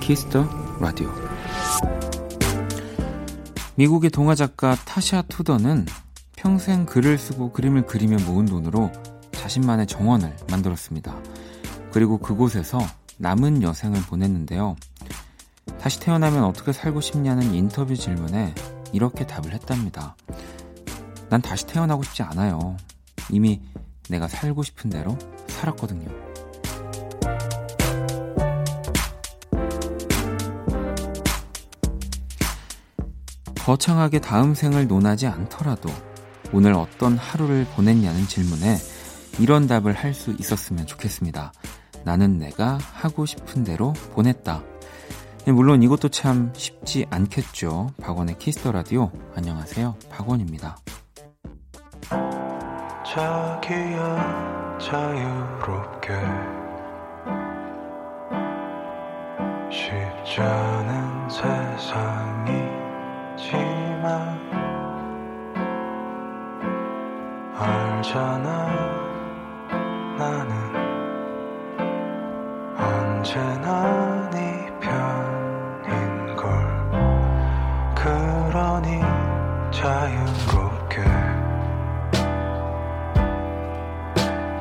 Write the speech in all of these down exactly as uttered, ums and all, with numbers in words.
Kiss the Radio. 미국의 동화 작가 타샤 투더는 평생 글을 쓰고 그림을 그리며 모은 돈으로 자신만의 정원을 만들었습니다. 그리고 그곳에서 남은 여생을 보냈는데요. 다시 태어나면 어떻게 살고 싶냐는 인터뷰 질문에 이렇게 답을 했답니다. 난 다시 태어나고 싶지 않아요. 이미 내가 살고 싶은 대로 살았거든요. 거창하게 다음 생을 논하지 않더라도 오늘 어떤 하루를 보냈냐는 질문에 이런 답을 할 수 있었으면 좋겠습니다. 나는 내가 하고 싶은 대로 보냈다. 물론 이것도 참 쉽지 않겠죠. 박원의 키스 더 라디오. 안녕하세요, 박원입니다. 자기야 자유롭게 쉽지 않은 세상이지만 알잖아 나는 언제나 네 편인걸. 그러니 자유롭게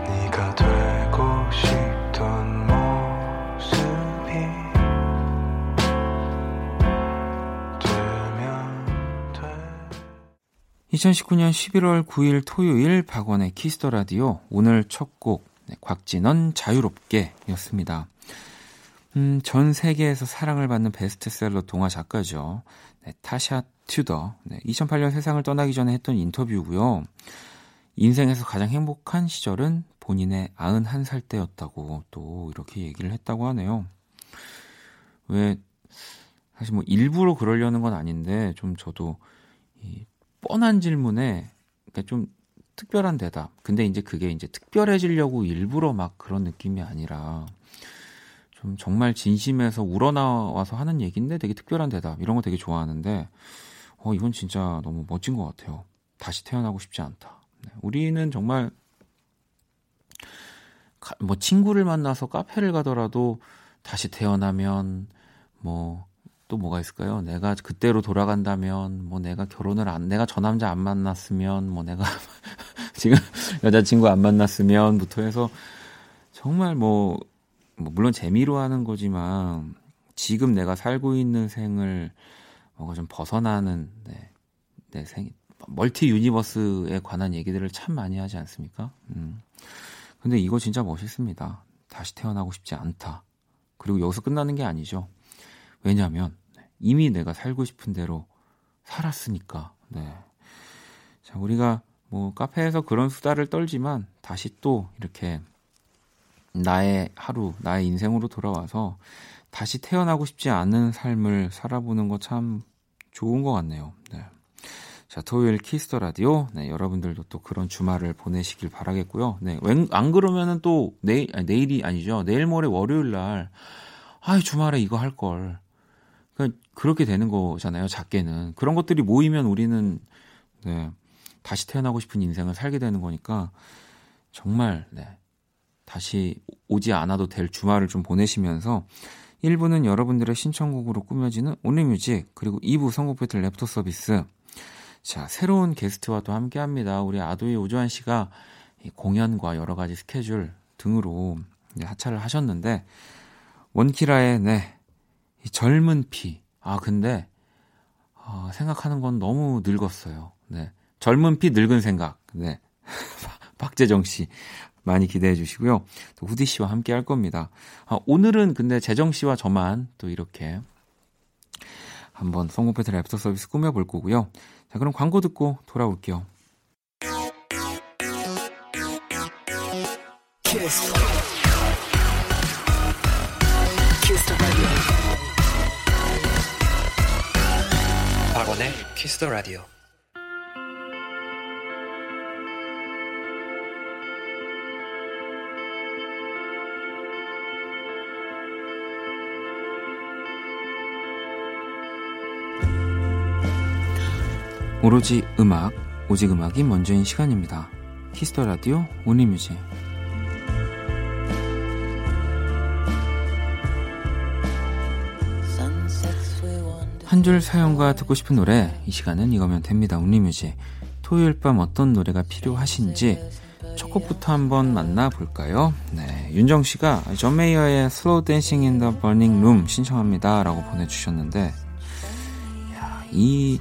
네가 되고 싶던 모습이 되면 돼. 이천십구 년 십일월 구일 토요일 박원의 키스 더 라디오. 오늘 첫 곡 네, 곽진원 자유롭게 였습니다. 음, 전 세계에서 사랑을 받는 베스트셀러 동화 작가죠. 네, 타샤 튜더. 네, 이천팔 년 세상을 떠나기 전에 했던 인터뷰고요. 인생에서 가장 행복한 시절은 본인의 아흔한 살 때였다고 또 이렇게 얘기를 했다고 하네요. 왜 사실 뭐 일부러 그러려는 건 아닌데 좀 저도 이 뻔한 질문에 그러니까 좀 특별한 대답. 근데 이제 그게 이제 특별해지려고 일부러 막 그런 느낌이 아니라 좀 정말 진심에서 우러나와서 하는 얘기인데 되게 특별한 대답. 이런 거 되게 좋아하는데 어, 이건 진짜 너무 멋진 것 같아요. 다시 태어나고 싶지 않다. 네. 우리는 정말 가, 뭐 친구를 만나서 카페를 가더라도 다시 태어나면 뭐 또 뭐가 있을까요? 내가 그때로 돌아간다면 뭐 내가 결혼을 안 내가 저 남자 안 만났으면 뭐 내가 지금 여자친구 안 만났으면부터 해서 정말 뭐, 뭐 물론 재미로 하는 거지만 지금 내가 살고 있는 생을 뭔가 좀 벗어나는 네, 내 생 멀티 유니버스에 관한 얘기들을 참 많이 하지 않습니까? 음. 근데 이거 진짜 멋있습니다. 다시 태어나고 싶지 않다. 그리고 여기서 끝나는 게 아니죠. 왜냐하면 이미 내가 살고 싶은 대로 살았으니까. 네. 자, 우리가 뭐 카페에서 그런 수다를 떨지만 다시 또 이렇게 나의 하루, 나의 인생으로 돌아와서 다시 태어나고 싶지 않은 삶을 살아보는 거 참 좋은 것 같네요. 네. 자, 토요일 키스 더 라디오. 네, 여러분들도 또 그런 주말을 보내시길 바라겠고요. 네, 안 그러면은 또 내일, 아니, 내일이 아니죠. 내일 모레 월요일 날 아, 주말에 이거 할 걸. 그러니까 그렇게 되는 거잖아요, 작게는. 그런 것들이 모이면 우리는 네, 다시 태어나고 싶은 인생을 살게 되는 거니까 정말 네, 다시 오지 않아도 될 주말을 좀 보내시면서 일 부는 여러분들의 신청곡으로 꾸며지는 온리뮤직, 그리고 이 부 선곡 배틀 랩터 서비스. 자, 새로운 게스트와 또 함께합니다. 우리 아도의 오주환 씨가 공연과 여러 가지 스케줄 등으로 하차를 하셨는데 원키라의 네, 이 젊은 피. 아, 근데 어, 생각하는 건 너무 늙었어요. 네. 젊은 피 늙은 생각. 네. 박재정 씨 많이 기대해 주시고요. 또 후디 씨와 함께 할 겁니다. 아, 오늘은 근데 재정 씨와 저만 또 이렇게 한번 성공패틀 애프터 서비스 꾸며볼 거고요. 자, 그럼 광고 듣고 돌아올게요. 키스. 키스 더 라디오. 박원의 키스 더 라디오. 오로지 음악, 오직 음악이 먼저인 시간입니다. 키스 더 라디오 온리뮤직. 한 줄 사연과 듣고 싶은 노래, 이 시간은 이거면 됩니다. 온리뮤직 토요일 밤 어떤 노래가 필요하신지 첫 곡부터 한번 만나볼까요? 네, 윤정씨가 존 메이어의 Slow Dancing in the Burning Room 신청합니다 라고 보내주셨는데, 이야, 이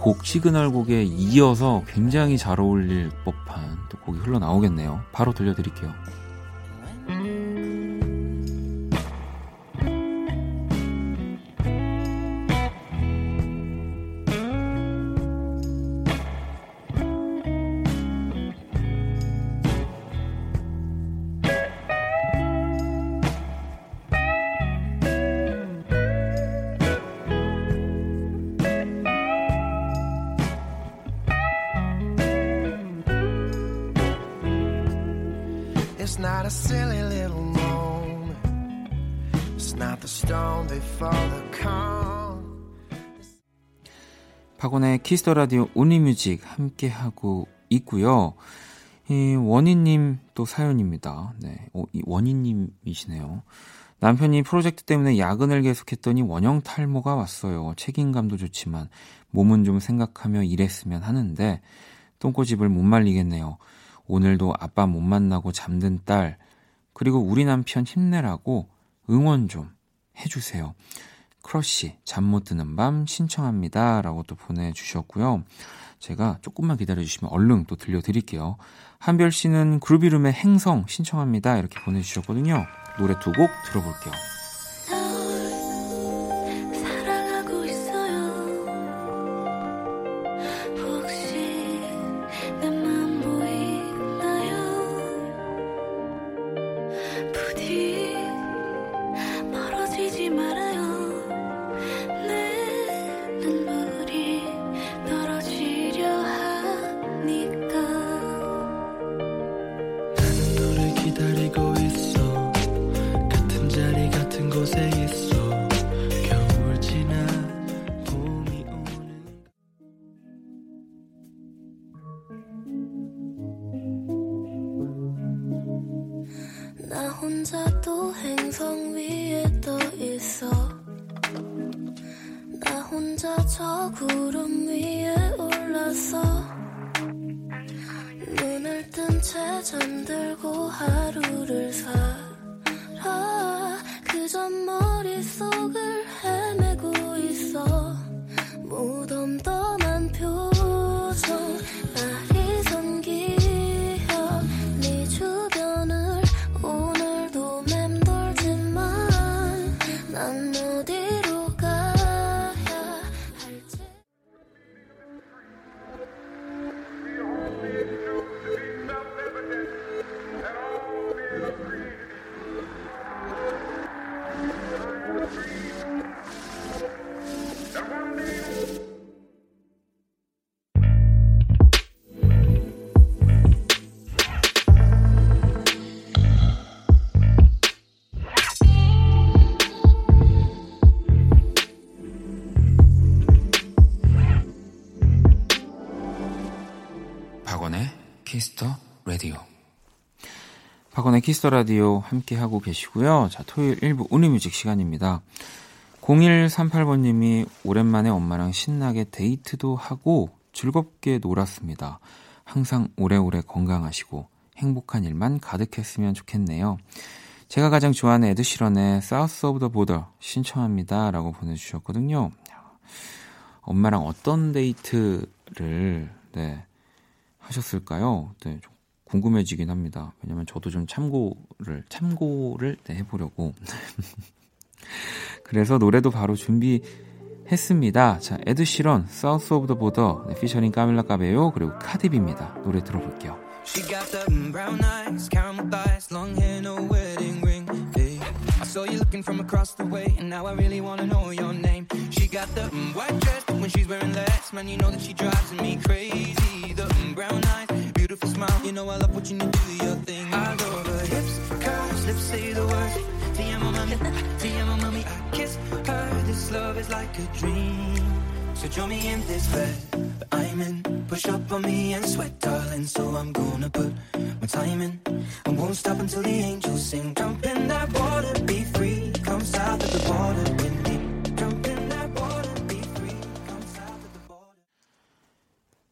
곡 시그널 곡에 이어서 굉장히 잘 어울릴 법한 또 곡이 흘러나오겠네요. 바로 들려드릴게요. It's not a silly little moment. It's not the storm before the calm. 박원의 키스 더 라디오 온리뮤직 함께 하고 있고요. 이 원희님 또 사연입니다. 네, 오, 이 원희님이시네요. 남편이 프로젝트 때문에 야근을 계속했더니 원형 탈모가 왔어요. 책임감도 좋지만 몸은 좀 생각하며 일했으면 하는데 똥꼬집을 못 말리겠네요. 오늘도 아빠 못 만나고 잠든 딸, 그리고 우리 남편 힘내라고 응원 좀 해주세요. 크러쉬 잠 못 드는 밤 신청합니다 라고 또 보내주셨고요. 제가 조금만 기다려주시면 얼른 또 들려드릴게요. 한별씨는 그루비룸의 행성 신청합니다 이렇게 보내주셨거든요. 노래 두 곡 들어볼게요. 키스 더 라디오. 박원의 키스 더 라디오 함께하고 계시고요. 자, 토요일 일 부 온리뮤직 시간입니다. 공일삼팔번님이 오랜만에 엄마랑 신나게 데이트도 하고 즐겁게 놀았습니다. 항상 오래오래 건강하시고 행복한 일만 가득했으면 좋겠네요. 제가 가장 좋아하는 에드 시런의 South of the Border 신청합니다 라고 보내주셨거든요. 엄마랑 어떤 데이트를 네 하셨을까요? 네, 좀 궁금해지긴 합니다. 왜냐면 저도 좀 참고를 참고를 네, 해보려고. 그래서 노래도 바로 준비했습니다. 자, 에드 시런, South of the Border, 네, 피처링 카밀라 까베요 그리고 카디비입니다. 노래 들어볼게요. She got them brown eyes, caramel thighs, long hair, no wedding ring. Hey, I saw you looking from across the way, and now I really wanna know your name. She got the white dress, but when she's wearing that, man, you know that she drives me crazy. Brown eyes, beautiful smile. You know I love what you need to do your thing. I love her hips, curves, lips say the words. Te amo mami, te amo mami. I kiss her. This love is like a dream. So join me in this bed that I'm in. Push up on me and sweat, darling. So I'm gonna put my time in. I won't stop until the angels sing. Jump in that water, be free. Come south of the border with me.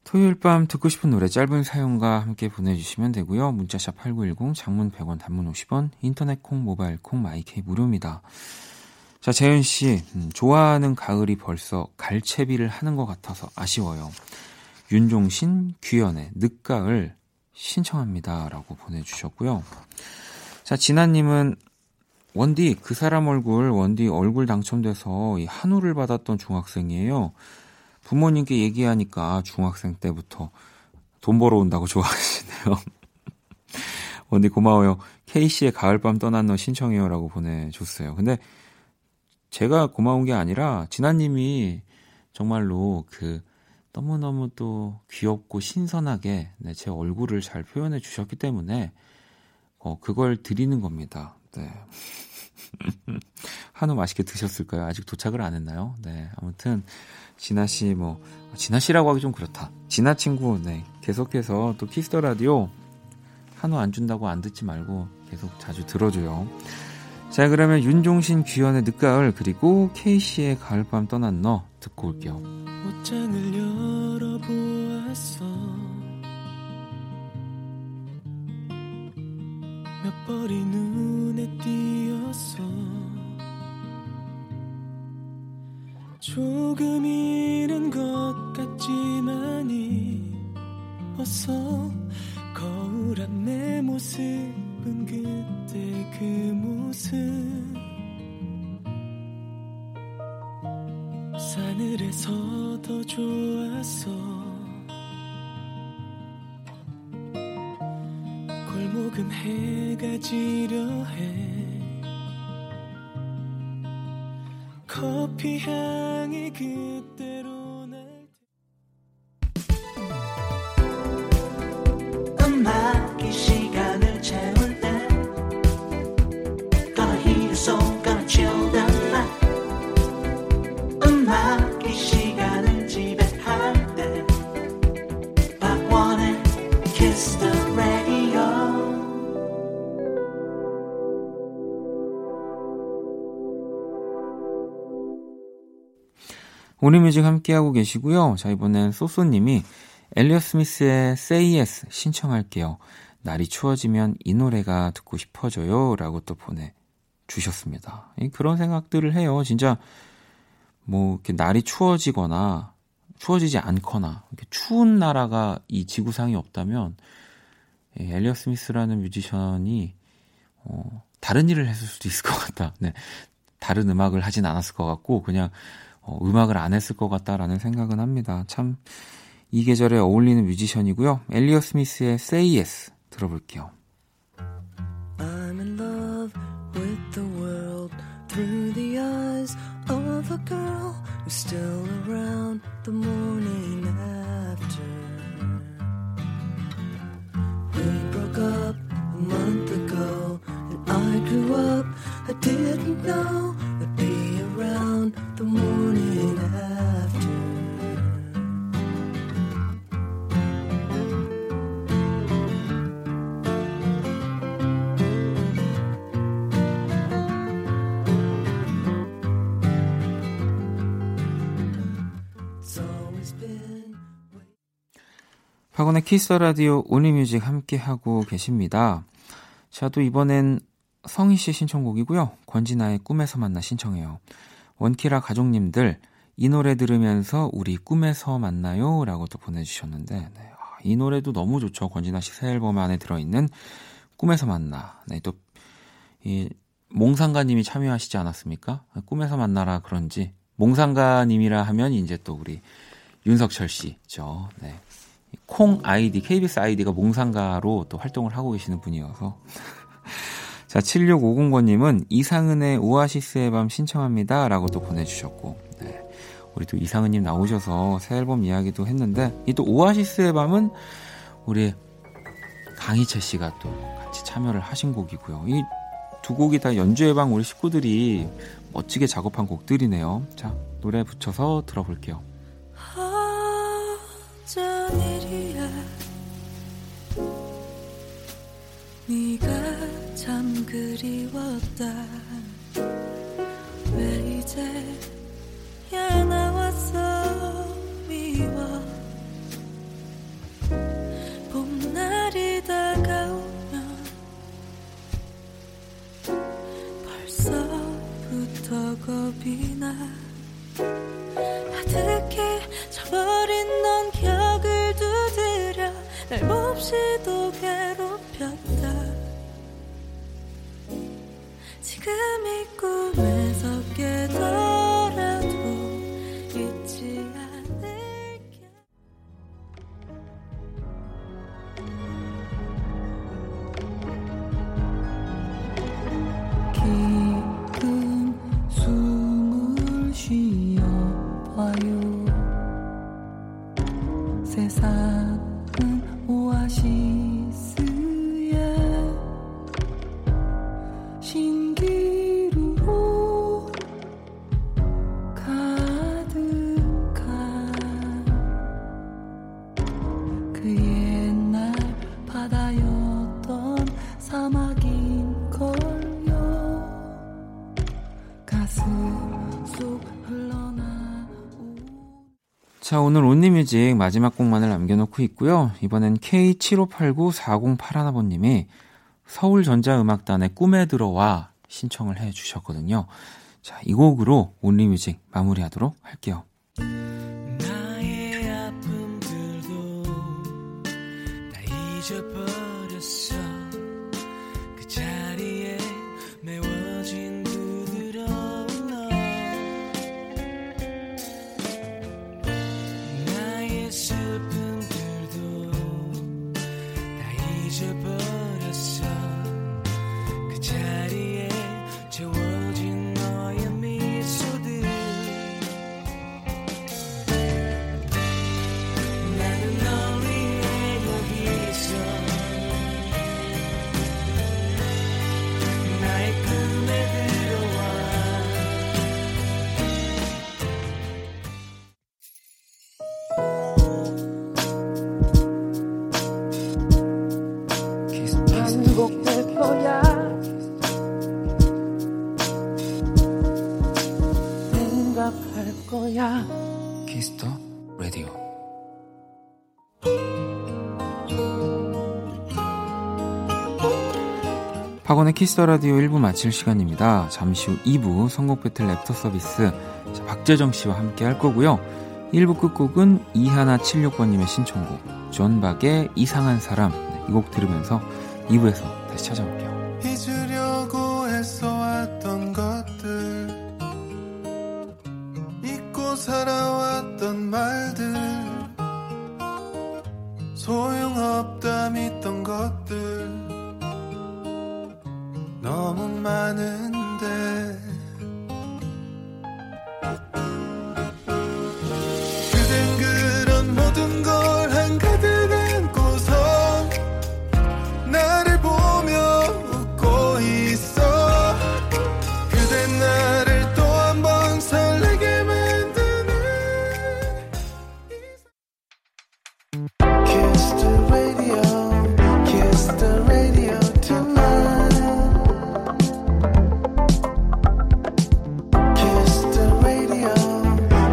토요일 밤 듣고 싶은 노래 짧은 사연과 함께 보내주시면 되고요. 문자샵 팔구일공, 장문 백 원, 단문 오십 원, 인터넷 콩, 모바일 콩, 마이케이 무료입니다. 자, 재현씨, 음, 좋아하는 가을이 벌써 갈채비를 하는 것 같아서 아쉬워요. 윤종신, 귀연의 늦가을 신청합니다 라고 보내주셨고요. 자, 진아님은 원디, 그 사람 얼굴, 원디 얼굴 당첨돼서 이 한우를 받았던 중학생이에요. 부모님께 얘기하니까 중학생 때부터 돈 벌어온다고 좋아하시네요. 언니 고마워요. K씨의 가을밤 떠난 너 신청해요 라고 보내줬어요. 근데 제가 고마운 게 아니라 진아님이 정말로 그 너무너무 또 귀엽고 신선하게 네, 제 얼굴을 잘 표현해 주셨기 때문에 어, 그걸 드리는 겁니다. 네. 한우 맛있게 드셨을까요? 아직 도착을 안 했나요? 네, 아무튼 진아씨 뭐 진아씨라고 하기 좀 그렇다. 진아 친구 네 계속해서 또 키스 더 라디오 한우 안 준다고 안 듣지 말고 계속 자주 들어줘요. 자, 그러면 윤종신 귀연의 늦가을 그리고 K씨의 가을밤 떠난 너 듣고 올게요. 옷장을 열어보았어 몇 벌이 눈에 띄었어 조금 이른 것 같지만이 어서 거울 앞 내 모습은 그때 그 모습 사늘해서 더 좋았어 골목은 해가 지려 해 커피 향이 그대로 날 음악이 시간을 채울 때 Gonna hear the song, gonna chill the night 음악이 시간을 지배할 때 박원의 Kiss the Radio 오리뮤직 함께하고 계시고요. 자, 이번엔 소소님이 엘리엇 스미스의 Say Yes 신청할게요. 날이 추워지면 이 노래가 듣고 싶어져요. 라고 또 보내주셨습니다. 그런 생각들을 해요. 진짜 뭐 이렇게 날이 추워지거나 추워지지 않거나 이렇게 추운 나라가 이 지구상에 없다면 엘리엇 스미스라는 뮤지션이 어, 다른 일을 했을 수도 있을 것 같다. 네, 다른 음악을 하진 않았을 것 같고 그냥 어, 음악을 안 했을 것 같다라는 생각은 합니다. 참 이 계절에 어울리는 뮤지션이고요. 엘리엇 스미스의 Say Yes 들어볼게요. I'm in love with the world through the eyes of a girl who's still around the morning after We broke up a month ago and I grew up I didn't know I'd be around the morning after It's always been 박원의 키스 더 라디오 온리뮤직 함께하고 계십니다. 자, 또 이번엔 성희 씨 신청곡이고요. 권진아의 꿈에서 만나 신청해요. 원키라 가족님들 이 노래 들으면서 우리 꿈에서 만나요 라고 또 보내주셨는데 네, 이 노래도 너무 좋죠. 권진아 씨 새 앨범 안에 들어있는 꿈에서 만나 네, 또 이 몽상가님이 참여하시지 않았습니까? 꿈에서 만나라 그런지 몽상가님이라 하면 이제 또 우리 윤석철 씨 있죠. 네, 콩 아이디 케이비에스 아이디가 몽상가로 또 활동을 하고 계시는 분이어서 자, 칠육오공번님은 이상은의 오아시스의 밤 신청합니다. 라고 또 보내주셨고, 네. 우리 또 이상은님 나오셔서 새 앨범 이야기도 했는데, 이 또 오아시스의 밤은 우리 강희채 씨가 또 같이 참여를 하신 곡이고요. 이 두 곡이 다 연주의 밤 우리 식구들이 멋지게 작업한 곡들이네요. 자, 노래 붙여서 들어볼게요. 어쩐 일이야. 네가 참 그리웠다 왜 이제 야 나왔어 미워 봄날이 다가오면 벌써부터 겁이 나 아득히 져버린 넌 격을 두드려 날 몹시도 괴롭혔다 지금이 꿈에서 깨더라도 잊지 않을게 깊은 숨을 쉬어봐요 세상은 오아시스에 신기루로 가득한 그 옛날 바다였던 사막인걸요 가슴 속 흘러나오 자 오늘 온리뮤직 마지막 곡만을 남겨놓고 있고요. 이번엔 케이 칠오팔구사공팔일번님이 서울전자음악단의 꿈에 들어와 신청을 해주셨거든요. 자, 이 곡으로 온리뮤직 마무리하도록 할게요. 나의 아픔들도 다 잊어버렸어 그 자리에 메워진 부드러운 너 나의 슬픔들도 다 잊어버렸어 그 자리에 채워진 너의 미소들 나는 널 위해 여기 있어 나의 꿈에 들어와 반복될 거야 생각할 거야 Kiss the Radio 박원의 Kiss the Radio 일 부 마칠 시간입니다. 잠시 후 이 부 선곡 배틀 랩터 서비스 자, 박재정 씨와 함께 할 거고요. 일 부 끝곡은 이하나칠십육번님의 신청곡 존박의 이상한 사람 이 곡 들으면서 이 부에서 다시 찾아올게요. 잊으려고 애써왔던 것들 잊고 살아왔던 말들 소용없다 믿던 것들 너무 많은데 그댄 그런 모든 걸 한가득 안고서 나를 보며 웃고 있어 그댄 나를 또 한 번 설레게 만드는 Kiss the radio Kiss the radio tonight Kiss the radio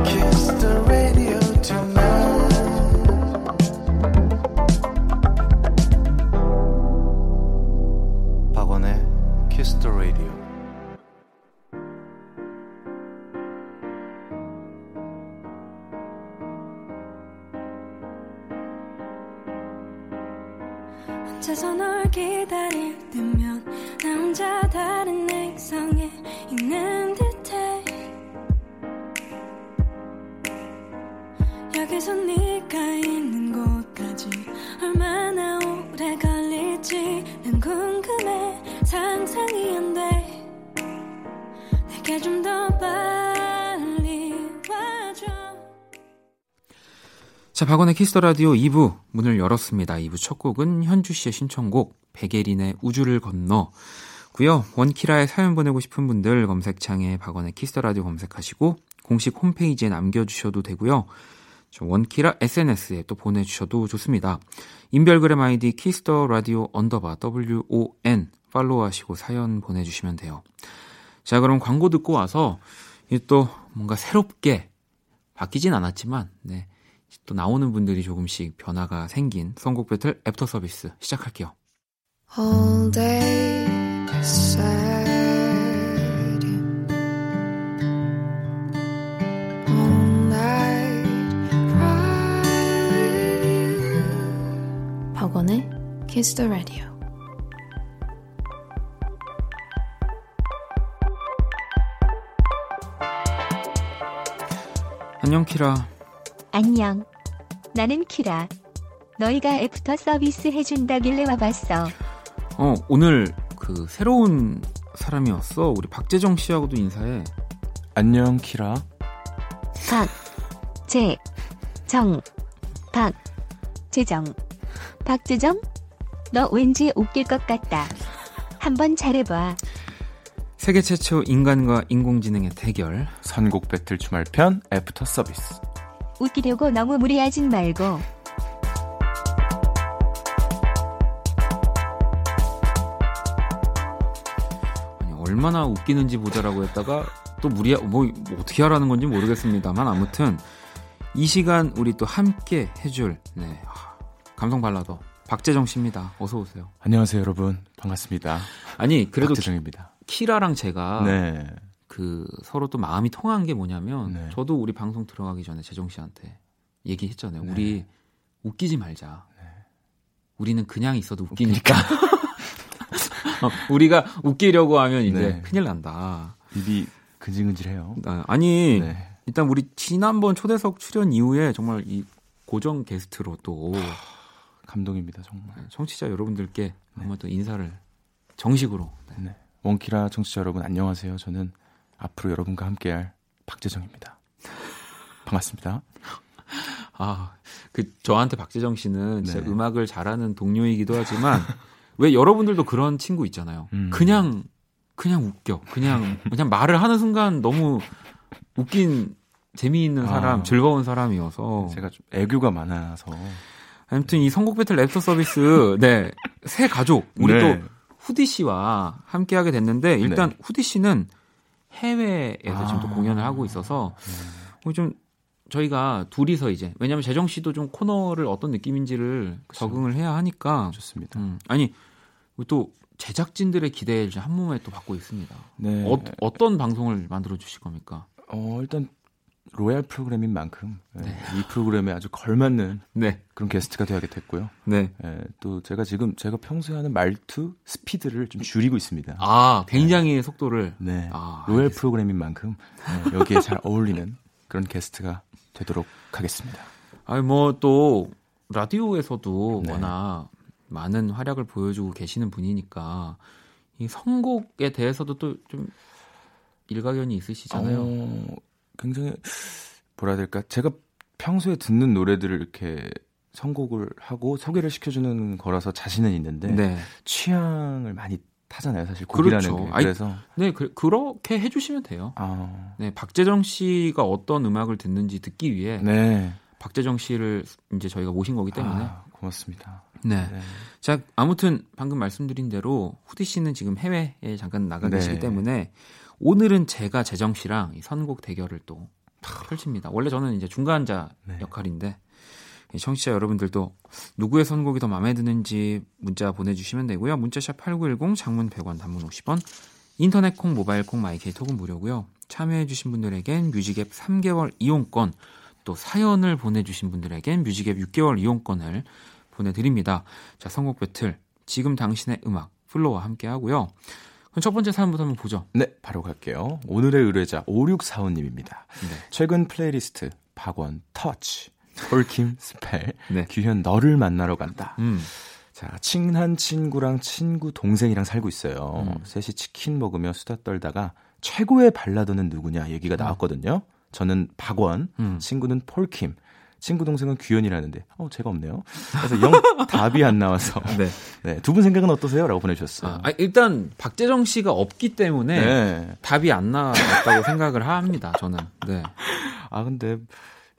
Kiss the radio tonight 박원의 Kiss the radio 혼자서 널 기다릴 때면 나 혼자 다른 액상에 있는 듯해 여기서 네가 있는 곳까지 얼마나 오래 걸릴지 난 궁금해 상상이 안 돼 내게 좀 더 빨리 와줘 자, 박원의 키스더라디오 이 부 문을 열었습니다. 이 부 첫 곡은 현주씨의 신청곡 백예린의 우주를 건너 고요. 원키라에 사연 보내고 싶은 분들 검색창에 박원의 키스더라디오 검색하시고 공식 홈페이지에 남겨주셔도 되고요. 원키라 에스엔에스에 또 보내주셔도 좋습니다. 인별그램 아이디 키스더라디오 언더바 더블유오엔 팔로우하시고 사연 보내주시면 돼요. 자, 그럼 광고 듣고 와서 또 뭔가 새롭게 바뀌진 않았지만 네, 또 나오는 분들이 조금씩 변화가 생긴 선곡 배틀 애프터 서비스 시작할게요. All day sad All night cry 박원의 Kiss the Radio. 안녕 키라. 안녕. 나는 키라. 너희가 애프터 서비스 해준다길래 와봤어. 어, 오늘 그 새로운 사람이 왔어. 우리 박재정 씨하고도 인사해. 안녕 키라. 박, 재, 정, 박, 재정. 박재정? 너 왠지 웃길 것 같다. 한번 잘해봐. 세계 최초 인간과 인공지능의 대결. 선곡 배틀 주말편 애프터 서비스. 웃기려고 너무 무리하진 말고. 얼마나 웃기는지 보자라고 했다가 또 무리야 뭐, 뭐 어떻게 하라는 건지 모르겠습니다만 아무튼 이 시간 우리 또 함께 해줄 네, 감성 발라더 박재정 씨입니다. 어서 오세요. 안녕하세요 여러분 반갑습니다. 아니 그래도 박재정입니다. 키, 키라랑 제가 네. 그 서로 또 마음이 통한 게 뭐냐면 네. 저도 우리 방송 들어가기 전에 재정 씨한테 얘기했잖아요. 네. 우리 웃기지 말자. 네. 우리는 그냥 있어도 웃기니까. 웃기니까. 우리가 웃기려고 하면 이제 네. 큰일 난다. 입이 근질근질해요. 아니 네. 일단 우리 지난번 초대석 출연 이후에 정말 이 고정 게스트로 또 감동입니다 정말. 청취자 여러분들께 네. 정말 또 인사를 정식으로. 네. 네. 원키라 청취자 여러분 안녕하세요. 저는 앞으로 여러분과 함께할 박재정입니다. 반갑습니다. 아, 그 저한테 박재정 씨는 네. 진짜 음악을 잘하는 동료이기도 하지만. 왜 여러분들도 그런 친구 있잖아요. 음. 그냥 그냥 웃겨. 그냥 그냥 말을 하는 순간 너무 웃긴 재미있는 사람, 아, 즐거운 사람이어서 제가 좀 애교가 많아서 아무튼 이 선곡 배틀 랩서 서비스 네, 새 가족 우리 네. 또 후디 씨와 함께 하게 됐는데 일단 네. 후디 씨는 해외에서 아. 지금 또 공연을 하고 있어서 네. 좀 저희가 둘이서 이제 왜냐하면 재정 씨도 좀 코너를 어떤 느낌인지를 그쵸. 적응을 해야 하니까 좋습니다. 음, 아니. 또 제작진들의 기대를 한 몸에 또 받고 있습니다. 네. 어, 어떤 방송을 만들어 주실 겁니까? 어, 일단 로얄 프로그램인 만큼 네. 이 프로그램에 아주 걸맞는 네. 그런 게스트가 되어야 됐고요. 네. 예, 또 제가 지금 제가 평소에 하는 말투 스피드를 좀 줄이고 있습니다. 아, 굉장히 네. 속도를. 네. 아, 로얄 알겠습니다. 프로그램인 만큼 예, 여기에 잘 어울리는 그런 게스트가 되도록 하겠습니다. 아니 뭐 또 라디오에서도 네. 워낙 많은 활약을 보여주고 계시는 분이니까 이 선곡에 대해서도 또 좀 일가견이 있으시잖아요. 어, 굉장히 뭐라 해야 될까? 제가 평소에 듣는 노래들을 이렇게 선곡을 하고 소개를 시켜주는 거라서 자신은 있는데 네. 취향을 많이 타잖아요, 사실 곡이라는 그렇죠. 게. 그래서 아니, 네 그, 그렇게 해주시면 돼요. 아... 네 박재정 씨가 어떤 음악을 듣는지 듣기 위해 네. 박재정 씨를 이제 저희가 모신 거기 때문에 아, 고맙습니다. 네. 네. 자 아무튼 방금 말씀드린 대로 후디 씨는 지금 해외에 잠깐 나가 계시기 네. 때문에 오늘은 제가 재정 씨랑 이 선곡 대결을 또 펼칩니다. 원래 저는 이제 중간자 네. 역할인데. 청취자 여러분들도 누구의 선곡이 더 마음에 드는지 문자 보내주시면 되고요. 문자샵 팔구일공, 장문 백 원, 단문 오십 원, 인터넷 콩, 모바일 콩, 마이케이 톡은 무료고요. 참여해주신 분들에겐 뮤직앱 삼 개월 이용권, 또 사연을 보내주신 분들에겐 뮤직앱 육 개월 이용권을 보내드립니다. 자, 선곡 배틀, 지금 당신의 음악, 플로와 함께 하고요. 그럼 첫 번째 사연부터 한번 보죠. 네, 바로 갈게요. 오늘의 의뢰자 오육사오님입니다. 네. 최근 플레이리스트 박원 터치. 폴킴 스펠 네. 규현 너를 만나러 간다. 음. 자 친한 친구랑 친구 동생이랑 살고 있어요. 음. 셋이 치킨 먹으며 수다 떨다가 최고의 발라드는 누구냐 얘기가 나왔거든요. 저는 박원, 음. 친구는 폴킴, 친구 동생은 규현이라는데 어 제가 없네요. 그래서 영 답이 안 나와서 네. 네, 두 분 생각은 어떠세요? 라고 보내주셨어요. 아, 일단 박재정 씨가 없기 때문에 네. 답이 안 나왔다고 생각을 합니다. 저는. 네. 아 근데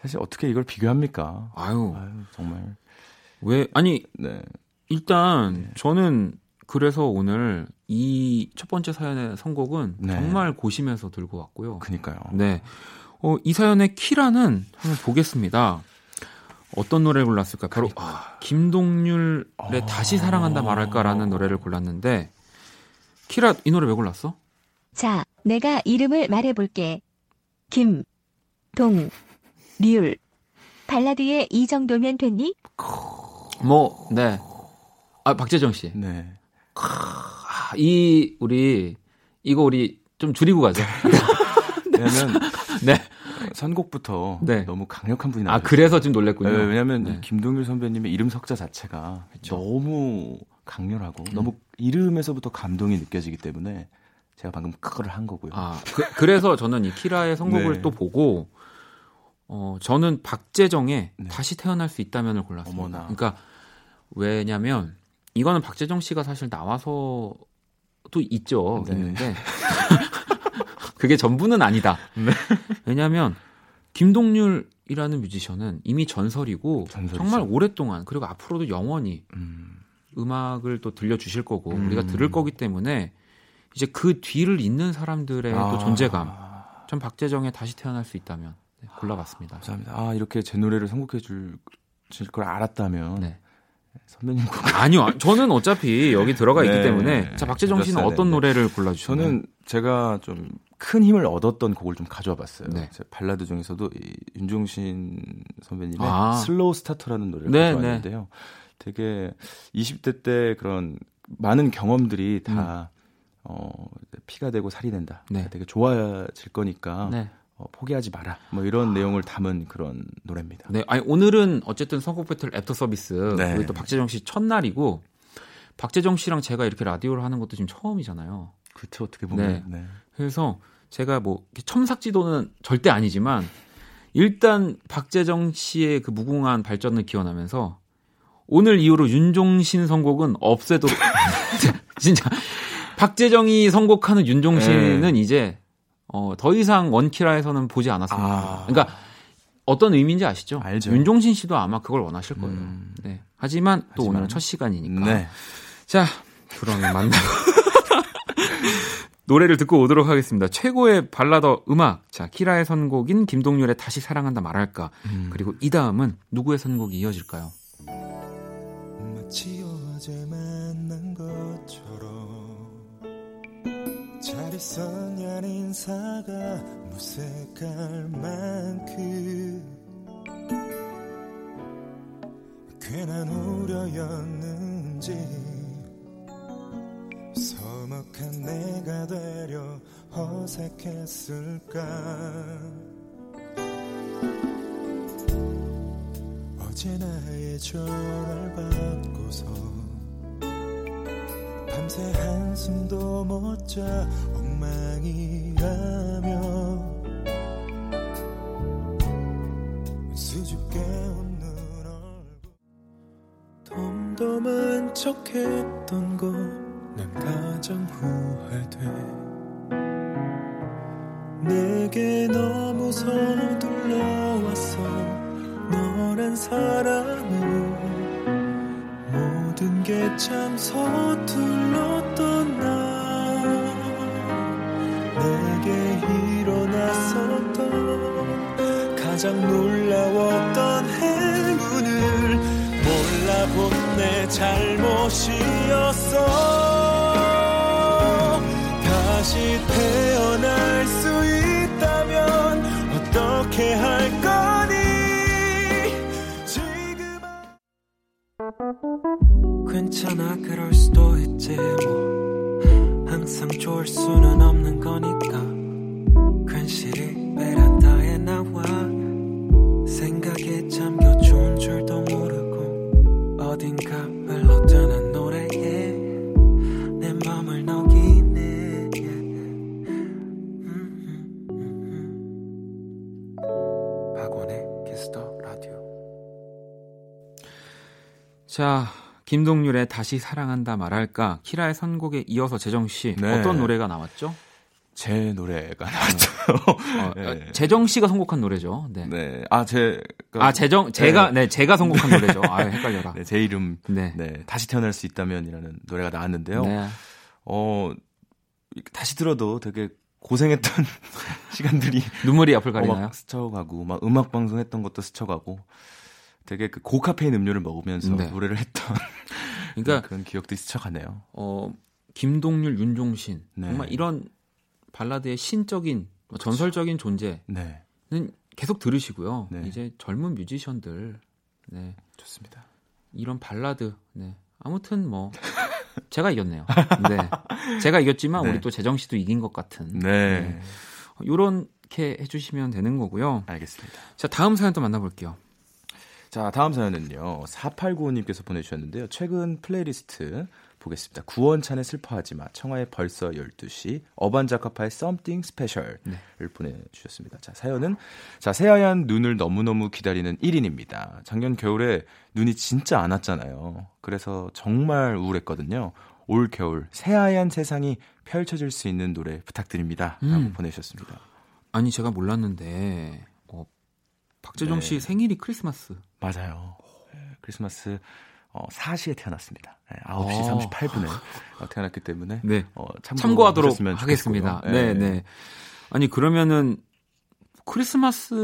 사실 어떻게 이걸 비교합니까? 아유, 아유 정말 왜 아니 네. 일단 네. 저는 그래서 오늘 이 첫 번째 사연의 선곡은 네. 정말 고심해서 들고 왔고요. 그러니까요. 네. 어, 이 사연의 키라는 한번 보겠습니다. 어떤 노래를 골랐을까? 바로 아, 김동률의 어... 다시 사랑한다 말할까라는 노래를 골랐는데 키라 이 노래 왜 골랐어? 자, 내가 이름을 말해볼게. 김동률 발라드에 이 정도면 됐니? 뭐, 네. 아, 박재정 씨. 네. 이 우리 이거 우리 좀 줄이고 가죠. 왜냐면 네. 선곡부터 네. 너무 강력한 분이 나왔어요. 아, 그래서 좀 놀랬군요. 네, 왜냐하면 네. 김동률 선배님의 이름 석자 자체가 그쵸. 너무 강렬하고 음. 너무 이름에서부터 감동이 느껴지기 때문에 제가 방금 그거를 한 거고요. 아, 그, 그래서 저는 이 키라의 선곡을 네. 또 보고 어, 저는 박재정의 네. 다시 태어날 수 있다면을 골랐습니다. 어머나. 그러니까 왜냐하면 이거는 박재정 씨가 사실 나와서 또 있죠. 네. 있는데 그게 전부는 아니다. 네. 왜냐하면 김동률이라는 뮤지션은 이미 전설이고 전설이죠. 정말 오랫동안 그리고 앞으로도 영원히 음. 음악을 또 들려주실 거고 음. 우리가 들을 거기 때문에 이제 그 뒤를 잇는 사람들의 아. 또 존재감. 전 박재정의 다시 태어날 수 있다면 네, 골라봤습니다. 아, 감사합니다. 아, 이렇게 제 노래를 선곡해 줄 걸 알았다면 네. 선배님 아니요, 저는 어차피 여기 들어가 있기 네, 때문에 자 박재정 씨는 어떤 네, 노래를 골라주셨나요? 저는 제가 좀 큰 힘을 얻었던 곡을 좀 가져와봤어요. 네. 발라드 중에서도 이 윤종신 선배님의 아. 슬로우 스타터라는 노래를 네, 가져왔는데요. 네. 되게 이십 대 때 그런 많은 경험들이 다 음. 어, 피가 되고 살이 된다. 네. 되게 좋아질 거니까. 네. 어, 포기하지 마라. 뭐 이런 아. 내용을 담은 그런 노래입니다. 네, 아니 오늘은 어쨌든 선곡 배틀 애프터 서비스 네. 그리고 또 박재정 씨 첫날이고 박재정 씨랑 제가 이렇게 라디오를 하는 것도 지금 처음이잖아요. 그렇죠, 어떻게 보면. 네. 네. 그래서 제가 뭐 첨삭지도는 절대 아니지만 일단 박재정 씨의 그 무궁한 발전을 기원하면서 오늘 이후로 윤종신 선곡은 없애도록 진짜 박재정이 선곡하는 윤종신은 네. 이제. 어, 더 이상 원키라에서는 보지 않았습니다. 아... 그러니까 어떤 의미인지 아시죠? 알죠. 윤종신 씨도 아마 그걸 원하실 거예요. 음... 네. 하지만 또 하지만... 오늘은 첫 시간이니까. 네. 자, 그러면 만나고 노래를 듣고 오도록 하겠습니다. 최고의 발라더 음악. 자, 키라의 선곡인 김동률의 다시 사랑한다 말할까. 음... 그리고 이 다음은 누구의 선곡이 이어질까요? 마치 어제 만난 것처럼 잘 있었냐는 인사가 무색할 만큼 괜한 우려였는지 서먹한 내가 되려 어색했을까 어제 나의 전화를 받고서 밤새 한숨도 못 자 엉망이라며 수줍게 웃는 얼굴 덤덤한 척했던 건 난 가장 후회돼 내게 너무 서둘러왔어 너란 사람은 모든 게 참 서툴렀던 나 내게 일어났었던 가장 놀라웠던 행운을 몰라본 내 잘못이었어 다시 태어날 수 있다면 어떻게 할 거니 괜찮아 그럴 수도 있지 뭐 항상 좋을 수는 없는 거니까 괜시리 베란다에 나와 생각에 잠겨 좋은 줄도 모르고 어딘가 흘러드는 노래에 내 맘을 녹이네 음, 음, 음. 박원의 Kiss the Radio 자 김동률의 다시 사랑한다 말할까 키라의 선곡에 이어서 재정 씨 네. 어떤 노래가 나왔죠? 제 노래가 나왔죠. 네. 어, 네. 재정 씨가 선곡한 노래죠. 네. 네. 아 제가 아 재정 제가 네, 네 제가 선곡한 노래죠. 아 헷갈려라. 네, 제 이름 네. 네 다시 태어날 수 있다면이라는 노래가 나왔는데요. 네. 어, 다시 들어도 되게 고생했던 시간들이 눈물이 앞을 가리나요? 어, 스쳐가고 막 음악 방송했던 것도 스쳐가고 되게 그 고카페인 음료를 먹으면서 네. 노래를 했던 그러니까 그런 기억도 스쳐가네요. 어, 김동률, 윤종신 네. 정말 이런 발라드의 신적인 그렇죠. 전설적인 존재는 네. 계속 들으시고요. 네. 이제 젊은 뮤지션들 네. 좋습니다. 이런 발라드 네. 아무튼 뭐 제가 이겼네요. 네. 제가 이겼지만 네. 우리 또 재정 씨도 이긴 것 같은. 네. 네. 요렇게 해주시면 되는 거고요. 알겠습니다. 자, 다음 사연 또 만나볼게요. 자, 다음 사연은요. 사팔구오님께서 보내주셨는데요. 최근 플레이리스트 보겠습니다. 구원찬의 슬퍼하지마, 청하의 벌써 열두 시, 어반자카파의 Something Special을 네. 보내주셨습니다. 자, 사연은 자, 새하얀 눈을 너무너무 기다리는 일 인입니다. 작년 겨울에 눈이 진짜 안 왔잖아요. 그래서 정말 우울했거든요. 올 겨울 새하얀 세상이 펼쳐질 수 있는 노래 부탁드립니다. 음. 라고 보내주셨습니다. 아니, 제가 몰랐는데 어, 박재정 씨 네. 생일이 크리스마스. 맞아요. 네, 크리스마스 어, 네 시에 태어났습니다. 네, 아홉 시 삼십팔 분에 어, 태어났기 때문에 네. 어, 참고하도록 하겠습니다. 네, 네. 네. 아니, 그러면은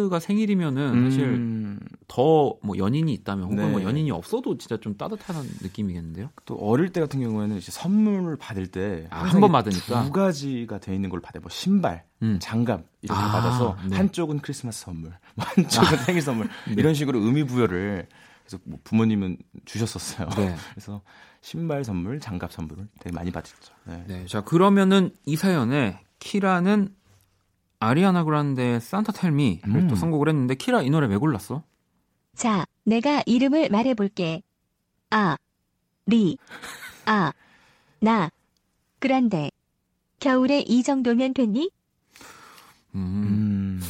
크리스마스가 생일이면은 음... 사실 더 뭐 연인이 있다면 혹은 네. 뭐 연인이 없어도 진짜 좀 따뜻한 느낌이겠는데요. 또 어릴 때 같은 경우에는 이제 선물을 받을 때 한 번 아, 받으니까 두 가지가 돼 있는 걸 받아요. 뭐 신발, 음. 장갑 이런 걸 아, 받아서 네. 한쪽은 크리스마스 선물, 한쪽은 아. 생일 선물 네. 이런 식으로 의미 부여를 그래서 뭐 부모님은 주셨었어요. 네. 그래서 신발 선물, 장갑 선물을 되게 많이 받았죠. 네. 네. 자, 그러면은 이 사연에 키라는 아리아나 그란데의 산타 텔미를 음. 또 선곡을 했는데 키라 이 노래 왜 골랐어? 자, 내가 이름을 말해볼게. 아, 리, 아, 나, 그란데. 겨울에 이 정도면 됐니? 음... 음.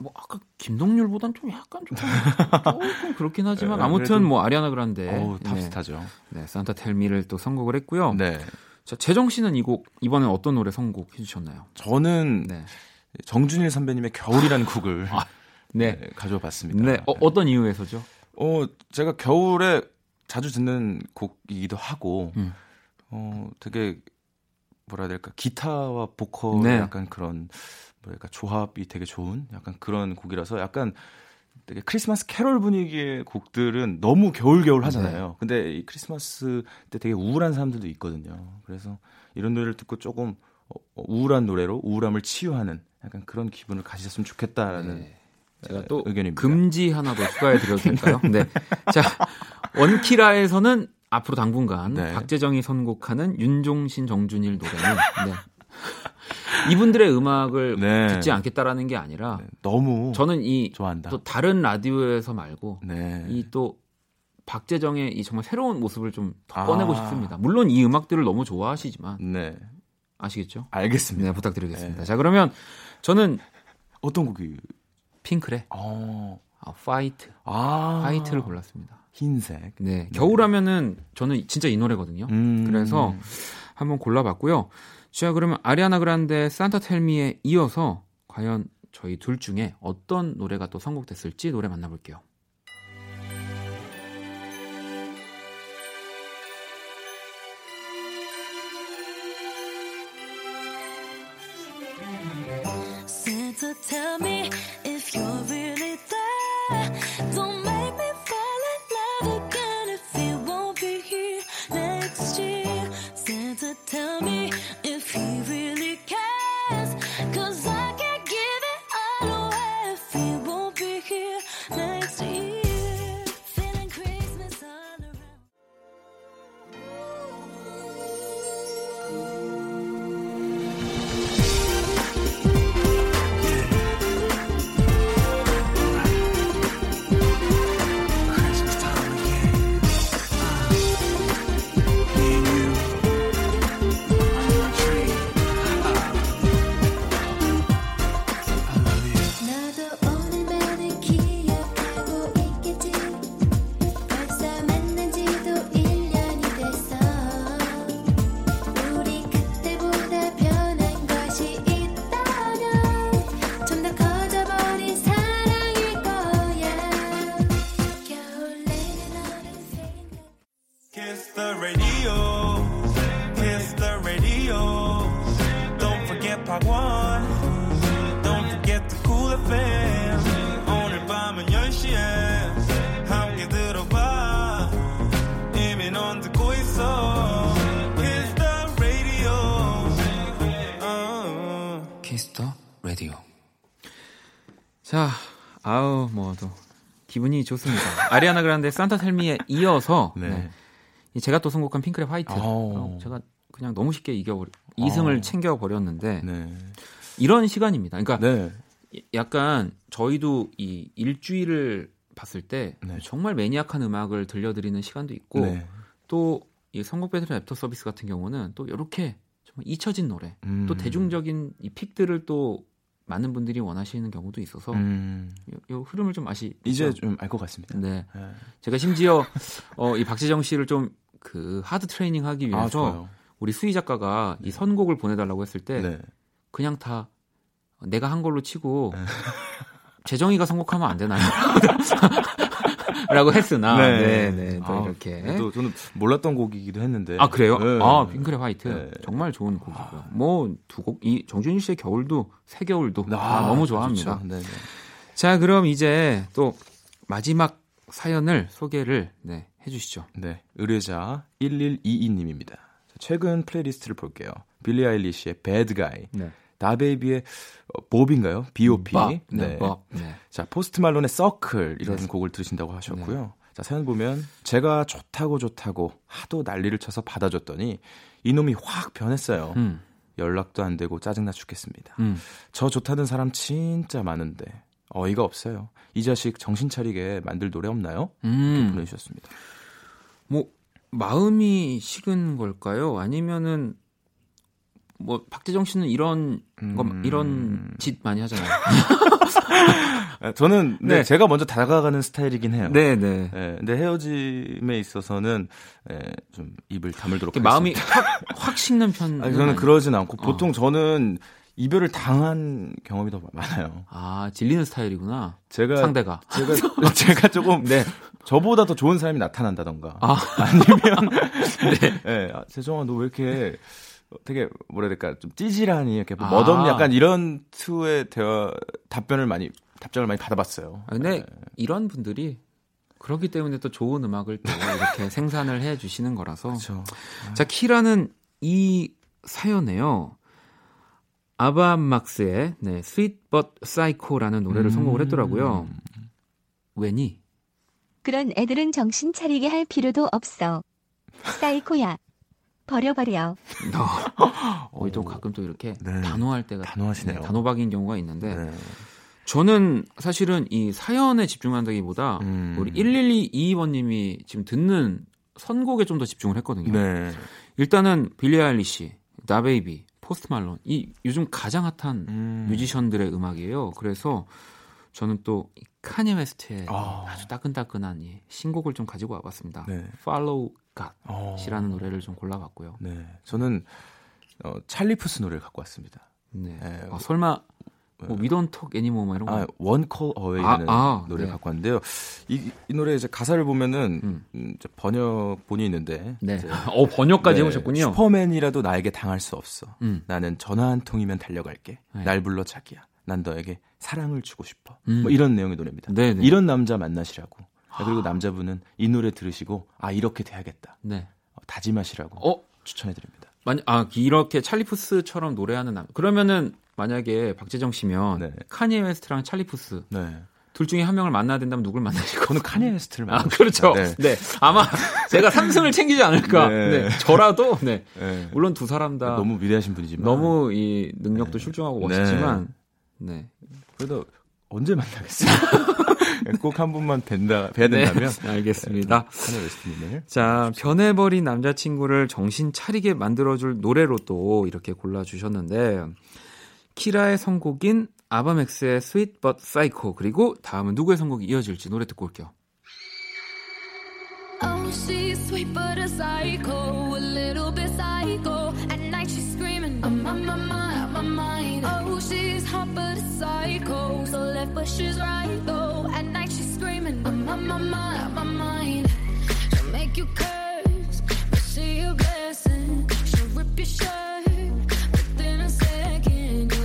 뭐 아까 김동률보단 좀 약간 좀 조금 그렇긴 하지만 아무튼 뭐 아리아나 그란데 어우, 탑스타죠. 네, 네, 산타 텔미를 또 선곡을 했고요. 네. 자, 재정 씨는 이 곡 이번엔 어떤 노래 선곡해 주셨나요? 저는 네. 정준일 선배님의 겨울이라는 곡을 아, 네. 네, 가져봤습니다. 네, 어, 어떤 이유에서죠? 어, 제가 겨울에 자주 듣는 곡이기도 하고 음. 어, 되게 뭐라 해야 될까? 기타와 보컬의 네. 약간 그런 뭐랄까 조합이 되게 좋은 약간 그런 곡이라서 약간 되게 크리스마스 캐롤 분위기의 곡들은 너무 겨울겨울 하잖아요. 네. 근데 이 크리스마스 때 되게 우울한 사람들도 있거든요. 그래서 이런 노래를 듣고 조금 우울한 노래로 우울함을 치유하는 약간 그런 기분을 가지셨으면 좋겠다라는 네. 제가 또 의견입니다. 금지 하나 더 추가해 드려도 될까요? 네. 자, 원키라에서는 앞으로 당분간 네. 박재정이 선곡하는 윤종신, 정준일 노래는 네. 이분들의 음악을 네. 듣지 않겠다라는 게 아니라 네. 너무 저는 이 또 다른 라디오에서 말고 네. 이 또 박재정의 이 정말 새로운 모습을 좀 더 꺼내고 아. 싶습니다. 물론 이 음악들을 너무 좋아하시지만 네. 아시겠죠? 알겠습니다. 네, 부탁드리겠습니다. 네. 자, 그러면 저는 어떤 곡이 핑클의 어. 아, 파이트 아. 파이트를 골랐습니다. 흰색. 네, 겨울하면은 저는 진짜 이 노래거든요. 음. 그래서 한번 골라봤고요. 자, 그러면 아리아나 그란데 산타 텔미에 이어서 과연 저희 둘 중에 어떤 노래가 또 선곡됐을지 노래 만나볼게요. Santa, tell me if you're really there. Don't make me fall in love again if you won't be here next year. Santa, tell me. He really cares, cause I can't give it all away if he won't be here next year. Feeling Christmas all around. Christmas time again. Me and you. 박원 Don't forget the cool 에프엠 오늘 밤은 열 시에 함께 들어봐 이미 넌 듣고 있어 Kiss the radio uh. Kiss the radio 자 아우 뭐도 기분이 좋습니다. 아리아나 그란데 산타 텔미에 이어서 네. 네. 제가 또 선곡한 핑클의 화이트 어, 제가 그냥 너무 쉽게 이겨 이 승을 챙겨 버렸는데 네. 이런 시간입니다. 그러니까 네. 약간 저희도 이 일주일을 봤을 때 네. 정말 매니악한 음악을 들려드리는 시간도 있고 네. 또 이 선곡 배틀 애프터 서비스 같은 경우는 또 이렇게 정말 잊혀진 노래 음. 또 대중적인 이 픽들을 또 많은 분들이 원하시는 경우도 있어서 음. 요, 요 흐름을 좀 아시 이제 좀 알 것 같습니다. 네, 네. 제가 심지어 어, 이 박재정 씨를 좀 그 하드 트레이닝하기 위해서 아, 우리 수희 작가가 네. 이 선곡을 보내달라고 했을 때 네. 그냥 다 내가 한 걸로 치고 네. 재정이가 선곡하면 안 되나요? 라고 했으나 네, 네, 네. 또 아, 이렇게 또 저는 몰랐던 곡이기도 했는데 아 그래요? 네. 아 핑클의 화이트 네. 정말 좋은 곡이고요. 뭐 두 곡 이 정준일 씨의 겨울도 새 겨울도 아, 아, 너무 좋아합니다. 네, 네. 자 그럼 이제 또 마지막 사연을 소개를 네, 해주시죠. 네 의뢰자 일일이이님입니다. 최근 플레이리스트를 볼게요. 빌리 아일리시의 Bad Guy. 네. 다베이비의 봅인가요? 비오피. 네. 네. 네. 자, 포스트 말론의 서클 이런 네. 곡을 들으신다고 하셨고요. 네. 자, 사연 보면 제가 좋다고 좋다고 하도 난리를 쳐서 받아줬더니 이놈이 확 변했어요. 음. 연락도 안 되고 짜증나 죽겠습니다. 음. 저 좋다는 사람 진짜 많은데 어이가 없어요. 이 자식 정신 차리게 만들 노래 없나요? 음. 이렇게 보내주셨습니다. 뭐 마음이 식은 걸까요? 아니면은 뭐 박재정 씨는 이런 거 음... 이런 짓 많이 하잖아요. 저는 네, 네. 제가 먼저 다가가는 스타일이긴 해요. 네, 네. 네 근데 헤어짐에 있어서는 네, 좀 입을 다물도록 하겠습니다. 마음이 확, 확 식는 편. 아니, 저는 아니... 그러진 않고 보통 어. 저는 이별을 당한 경험이 더 많아요. 아 질리는 스타일이구나. 제가 상대가 제가 제가 조금 네. 저보다 더 좋은 사람이 나타난다던가 아. 아니면 네. 네, 아, 재정아 너 왜 이렇게 되게 뭐라 해야 될까 좀 찌질하니 이렇게 아. 멋없니 약간 이런 투의 대화 답변을 많이 답장을 많이 받아봤어요. 아, 근데 네. 이런 분들이 그렇기 때문에 또 좋은 음악을 또 이렇게 생산을 해주시는 거라서. 그쵸. 자 키라는 이 사연에요. 아바막스의 네, Sweet But Psycho라는 노래를 음. 선곡을 했더라고요. 왜니? 그런 애들은 정신 차리게 할 필요도 없어. 사이코야. 버려버려. 어, 또 가끔 또 이렇게 네. 단호할 때가 단호하시네요. 네, 단호박인 경우가 있는데 네. 저는 사실은 이 사연에 집중한다기보다 음. 우리 일일이이번님이 지금 듣는 선곡에 좀 더 집중을 했거든요. 네. 일단은 빌리 아일리시, 다베이비, 포스트 말론 이 요즘 가장 핫한 음. 뮤지션들의 음악이에요. 그래서 저는 또 카니 웨스트의 아. 아주 따끈따끈한 이 신곡을 좀 가지고 와봤습니다. 네. Follow God이라는 노래를 좀 골라봤고요. 네, 저는 어, 찰리푸스 노래를 갖고 왔습니다. 네, 네. 아, 설마 뭐 We Don't Talk Anymore 뭐 이런 아, 거? One Call Away라는 아, 아, 노래를 네. 갖고 왔는데요. 이, 이 노래 이제 가사를 보면은 음. 음, 이제 번역본이 있는데, 네, 이제, 어 번역까지 네, 해오셨군요. 슈퍼맨이라도 나에게 당할 수 없어. 음. 나는 전화 한 통이면 달려갈게. 네. 날 불러 자기야. 난 너에게 사랑을 주고 싶어. 음. 뭐 이런 내용의 노래입니다. 네네. 이런 남자 만나시라고. 아, 그리고 남자분은 이 노래 들으시고 아 이렇게 돼야겠다. 네. 어, 다짐하시라고 어? 추천해드립니다. 만, 아 이렇게 찰리푸스처럼 노래하는 남. 그러면은 만약에 박재정 씨면 네. 카니에 웨스트랑 찰리푸스 네. 둘 중에 한 명을 만나야 된다면 누굴 만나실 거예요? 저는 카니에 웨스트를 만나. 아 그렇죠. 네. 네. 아마 제가 삼승을 챙기지 않을까. 네. 네. 저라도 네. 네. 물론 두 사람 다 너무 위대하신 분이지만 너무 이 능력도 네. 출중하고 멋있지만 네. 네. 그래도 언제 만나겠어요? 꼭 한 분만 된다, 뵈야 된다면. 네, 알겠습니다. 네, 자, 변해버린 남자친구를 정신 차리게 만들어줄 노래로 또 이렇게 골라주셨는데, 키라의 선곡인 아바맥스의 Sweet But Psycho, 그리고 다음은 누구의 선곡이 이어질지 노래 듣고 올게요. Oh, she's sweet but a psycho, a little bit psycho. At night she's screaming, I'm on my mind, on my mind. Oh, she's hot but a psycho, so left but she's right though. At night she's screaming, I'm on my mind, on my mind. She'll make you curse, but she a blessing. She'll rip your shirt within a second.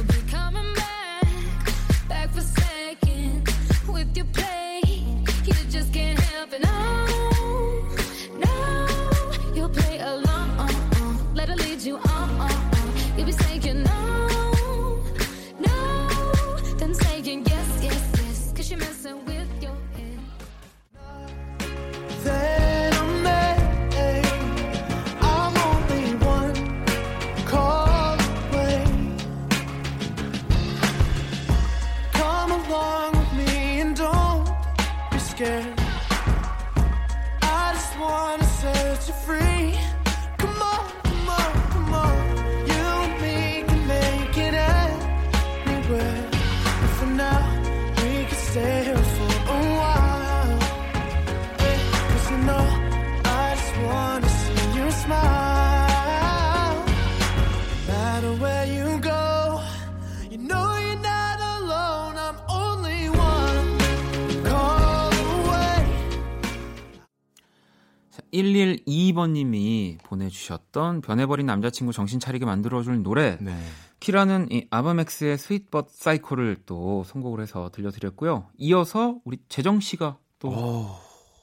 일일이번님이 보내주셨던 변해버린 남자친구 정신 차리게 만들어줄 노래 네. 키라는 이 아바맥스의 스윗 벗 사이코를 또 선곡을 해서 들려드렸고요. 이어서 우리 재정씨가 또 오.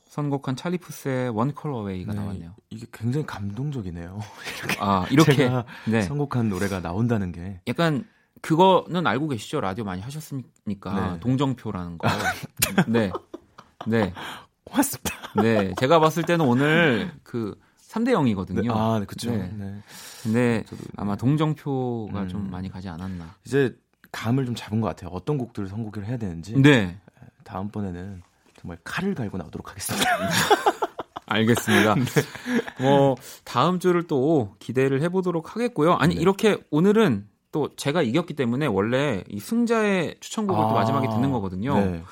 선곡한 찰리푸스의 원 컬 어웨이가 네, 나왔네요. 이게 굉장히 감동적이네요. 이렇게, 아, 이렇게 제가 네. 선곡한 노래가 나온다는 게 약간 그거는 알고 계시죠? 라디오 많이 하셨으니까 네. 동정표라는 거 네, 네. 고맙습니다. 네, 제가 봤을 때는 오늘 그 삼 대 영이거든요. 네, 아, 네, 그렇죠. 네. 네. 근데 저도, 아마 동정표가 음. 좀 많이 가지 않았나. 이제 감을 좀 잡은 것 같아요. 어떤 곡들을 선곡을 해야 되는지. 네. 다음번에는 정말 칼을 갈고 나오도록 하겠습니다. 알겠습니다. 네. 뭐 다음 주를 또 기대를 해보도록 하겠고요. 아니 네. 이렇게 오늘은 또 제가 이겼기 때문에 원래 이 승자의 추천곡을 아, 또 마지막에 듣는 거거든요. 네.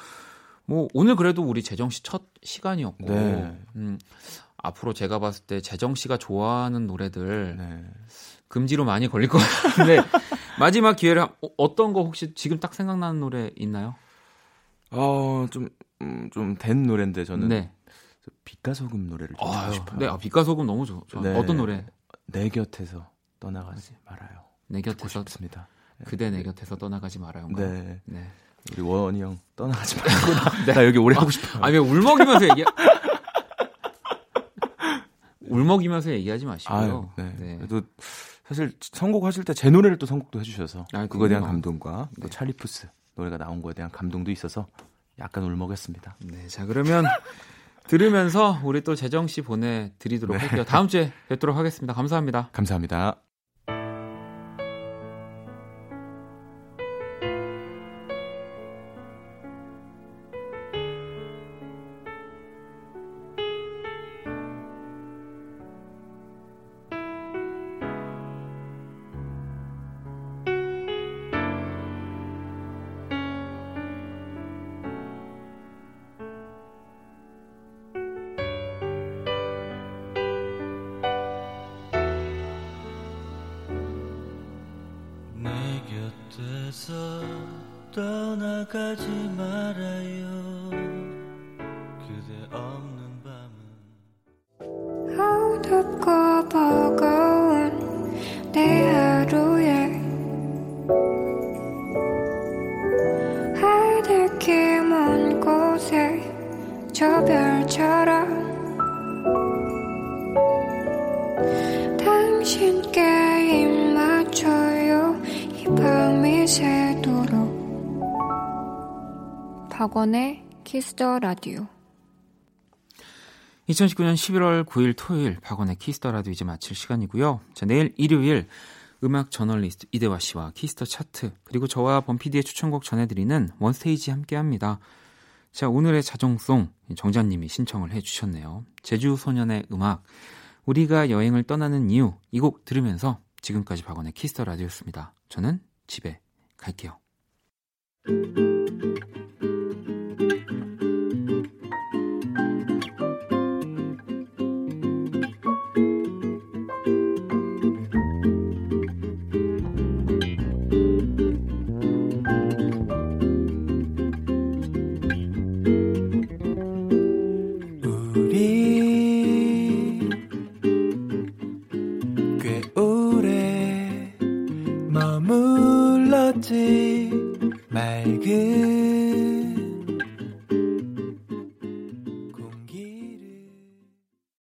뭐 오늘 그래도 우리 재정 씨 첫 시간이었고 네. 음, 앞으로 제가 봤을 때 재정 씨가 좋아하는 노래들 네. 금지로 많이 걸릴 것 같은데 마지막 기회를 한, 어, 어떤 거 혹시 지금 딱 생각나는 노래 있나요? 어, 좀 좀 된 노래인데 저는 네. 빛과 소금 노래를 좀 듣고 싶어요. 네, 아, 빛과 소금 너무 좋아. 네. 어떤 노래? 내 곁에서 떠나가지 말아요. 내 곁에서 싶습니다. 그대 내 곁에서 떠나가지 말아요. 네. 네. 우리 원이 형 떠나가지 말고 나, 네. 나 여기 오래 하고 싶어요. 아니 왜 울먹이면서 얘기 울먹이면서 얘기하지 마시고요. 아유, 네. 네. 그래도 사실 선곡하실 때 제 노래를 또 선곡도 해주셔서 아, 그거에 대한 감동과 네. 또 찰리푸스 노래가 나온 거에 대한 감동도 있어서 약간 울먹였습니다. 네, 자 그러면 들으면서 우리 또 재정 씨 보내드리도록 네. 할게요. 다음 주에 뵙도록 하겠습니다. 감사합니다. 감사합니다. 박원의 키스 더 라디오 이천십구년 십일월 구일 토요일 박원의 키스 더 라디오 이제 마칠 시간이고요. 자, 내일 일요일 음악 저널리스트 이대화 씨와 키스 더 차트 그리고 저와 범피디의 추천곡 전해드리는 원스테이지 함께합니다. 자, 오늘의 자정송 정자님이 신청을 해주셨네요. 제주 소년의 음악 우리가 여행을 떠나는 이유 이 곡 들으면서 지금까지 박원의 키스 더 라디오였습니다. 저는 집에 갈게요. 맑은